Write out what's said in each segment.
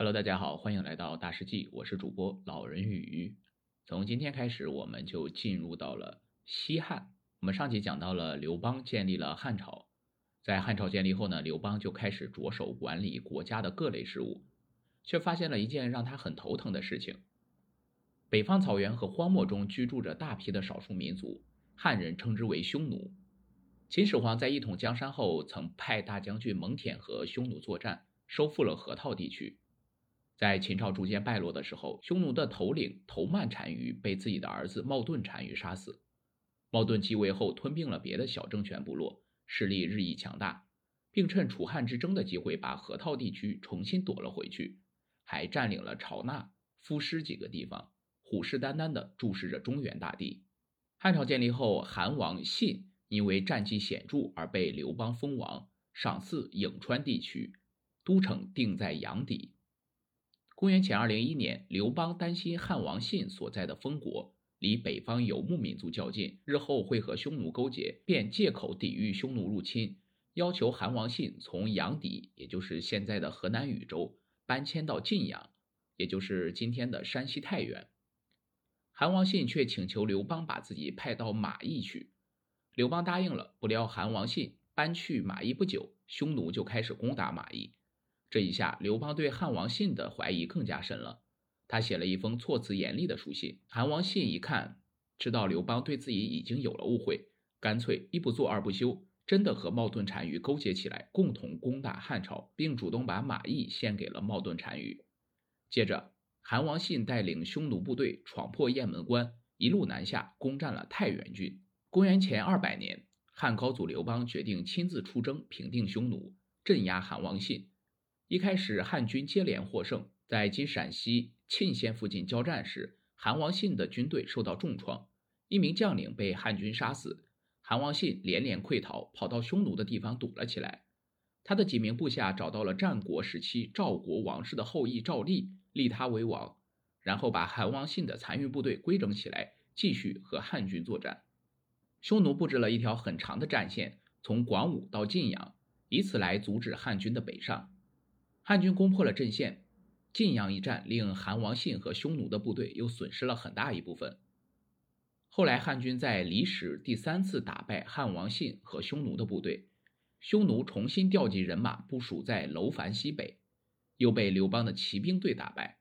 Hello， 大家好，欢迎来到大世纪，我是主播老人与鱼。从今天开始，我们就进入到了西汉。我们上集讲到了刘邦建立了汉朝，在汉朝建立后呢，刘邦就开始着手管理国家的各类事务，却发现了一件让他很头疼的事情：北方草原和荒漠中居住着大批的少数民族，汉人称之为匈奴。秦始皇在一统江山后，曾派大将军蒙恬和匈奴作战，收复了河套地区。在秦朝逐渐败落的时候，匈奴的头领头曼单于被自己的儿子冒顿单于杀死。冒顿继位后吞并了别的小政权部落，势力日益强大，并趁楚汉之争的机会把河套地区重新夺了回去，还占领了朝那、肤施几个地方，虎视眈眈地注视着中原大地。汉朝建立后，韩王信因为战绩显著而被刘邦封王，赏赐颍川地区，都城定在阳翟。公元前201年，刘邦担心汉王信所在的封国离北方游牧民族较近，日后会和匈奴勾结，便借口抵御匈奴入侵，要求韩王信从阳翟，也就是现在的河南禹州，搬迁到晋阳，也就是今天的山西太原。韩王信却请求刘邦把自己派到马邑去，刘邦答应了。不料韩王信搬去马邑不久，匈奴就开始攻打马邑。这一下，刘邦对汉王信的怀疑更加深了。他写了一封措辞严厉的书信。韩王信一看，知道刘邦对自己已经有了误会，干脆一不做二不休，真的和冒顿单于勾结起来，共同攻打汉朝，并主动把马邑献给了冒顿单于。接着，韩王信带领匈奴部队闯破雁门关，一路南下，攻占了太原郡。公元前200年，汉高祖刘邦决定亲自出征，平定匈奴，镇压韩王信。一开始汉军接连获胜，在今陕西沁县附近交战时，韩王信的军队受到重创，一名将领被汉军杀死，韩王信连连溃逃，跑到匈奴的地方躲了起来。他的几名部下找到了战国时期赵国王室的后裔赵立，立他为王，然后把韩王信的残余部队规整起来，继续和汉军作战。匈奴布置了一条很长的战线，从广武到晋阳，以此来阻止汉军的北上。汉军攻破了阵线，晋阳一战令韩王信和匈奴的部队又损失了很大一部分。后来汉军在离石第三次打败汉王信和匈奴的部队，匈奴重新调集人马部署在楼烦西北，又被刘邦的骑兵队打败。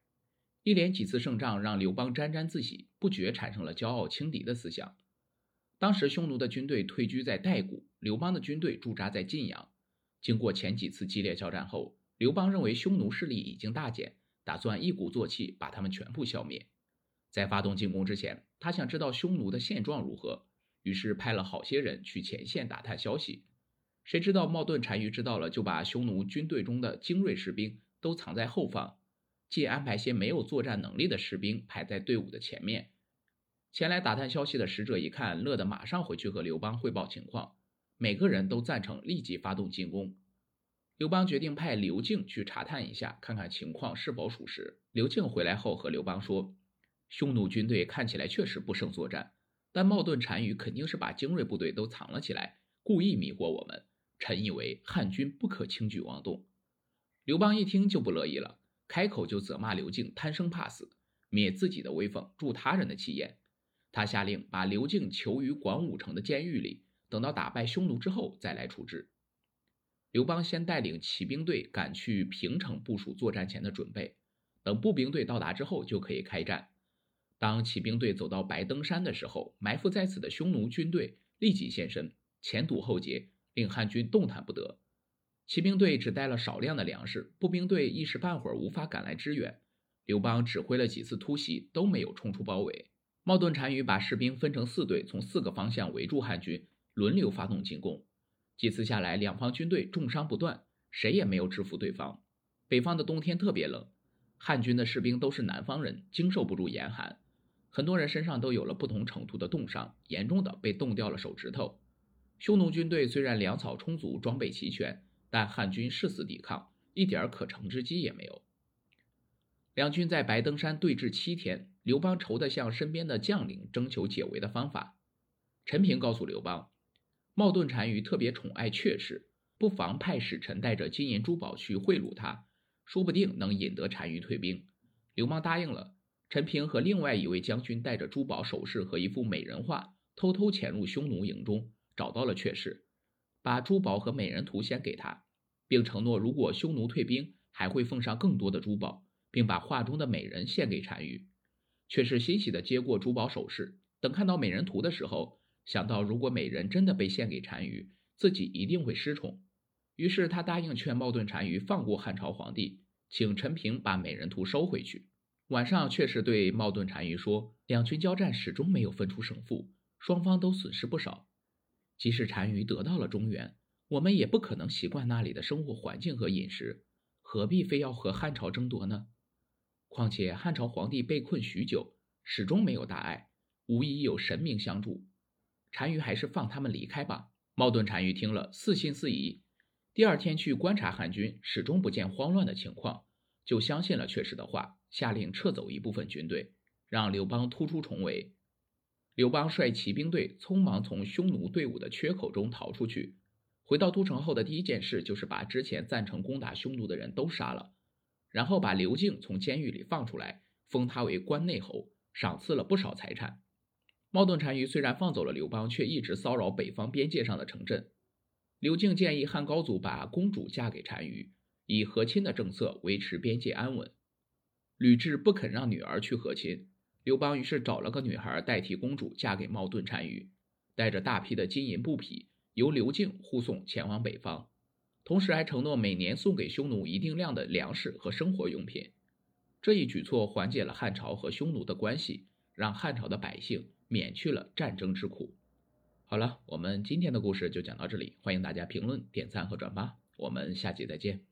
一连几次胜仗让刘邦沾沾自喜，不觉产生了骄傲轻敌的思想。当时匈奴的军队退居在代谷，刘邦的军队驻扎在晋阳。经过前几次激烈交战后，刘邦认为匈奴势力已经大减，打算一鼓作气把他们全部消灭。在发动进攻之前，他想知道匈奴的现状如何，于是派了好些人去前线打探消息。谁知道冒顿单于知道了，就把匈奴军队中的精锐士兵都藏在后方，借安排些没有作战能力的士兵排在队伍的前面。前来打探消息的使者一看，乐得马上回去和刘邦汇报情况，每个人都赞成立即发动进攻。刘邦决定派刘敬去查探一下，看看情况是否属实。刘敬回来后和刘邦说，匈奴军队看起来确实不胜作战，但冒顿单于肯定是把精锐部队都藏了起来，故意迷惑我们，臣以为汉军不可轻举妄动。刘邦一听就不乐意了，开口就责骂刘敬贪生怕死，灭自己的威风，助他人的气焰。他下令把刘敬囚于广武城的监狱里，等到打败匈奴之后再来处置。刘邦先带领骑兵队赶去平城部署作战前的准备，等步兵队到达之后就可以开战。当骑兵队走到白登山的时候，埋伏在此的匈奴军队立即现身，前堵后截，令汉军动弹不得。骑兵队只带了少量的粮食，步兵队一时半会儿无法赶来支援。刘邦指挥了几次突袭都没有冲出包围。冒顿单于把士兵分成4队，从4个方向围住汉军，轮流发动进攻。几次下来，两方军队重伤不断，谁也没有制服对方。北方的冬天特别冷，汉军的士兵都是南方人，经受不住严寒，很多人身上都有了不同程度的冻伤，严重的被冻掉了手指头。匈奴军队虽然粮草充足，装备齐全，但汉军誓死抵抗，一点可乘之机也没有。两军在白登山对峙7天，刘邦愁得向身边的将领征求解围的方法。陈平告诉刘邦，冒顿单于特别宠爱阙氏，不妨派使臣带着金银珠宝去贿赂他，说不定能引得单于退兵。刘邦答应了。陈平和另外一位将军带着珠宝首饰和一幅美人画，偷偷潜入匈奴营中，找到了阙氏，把珠宝和美人图献给他，并承诺如果匈奴退兵，还会奉上更多的珠宝，并把画中的美人献给单于。阙氏欣喜地接过珠宝首饰，等看到美人图的时候，想到如果美人真的被献给单于，自己一定会失宠，于是他答应劝冒顿单于放过汉朝皇帝，请陈平把美人图收回去。晚上，阙氏对冒顿单于说，两军交战始终没有分出胜负，双方都损失不少，即使单于得到了中原，我们也不可能习惯那里的生活环境和饮食，何必非要和汉朝争夺呢？况且汉朝皇帝被困许久，始终没有大碍，无疑有神明相助，单于还是放他们离开吧。冒顿单于听了似信似疑，第二天去观察汉军，始终不见慌乱的情况，就相信了阙氏的话，下令撤走一部分军队，让刘邦突出重围。刘邦率骑兵队匆忙从匈奴队伍的缺口中逃出去，回到都城后的第一件事就是把之前赞成攻打匈奴的人都杀了，然后把刘敬从监狱里放出来，封他为关内侯，赏赐了不少财产。冒顿单于虽然放走了刘邦，却一直骚扰北方边界上的城镇。刘敬建议汉高祖把公主嫁给单于，以和亲的政策维持边界安稳。吕雉不肯让女儿去和亲，刘邦于是找了个女孩代替公主嫁给冒顿单于，带着大批的金银布匹，由刘敬护送前往北方，同时还承诺每年送给匈奴一定量的粮食和生活用品。这一举措缓解了汉朝和匈奴的关系，让汉朝的百姓免去了战争之苦。好了，我们今天的故事就讲到这里，欢迎大家评论、点赞和转发，我们下期再见。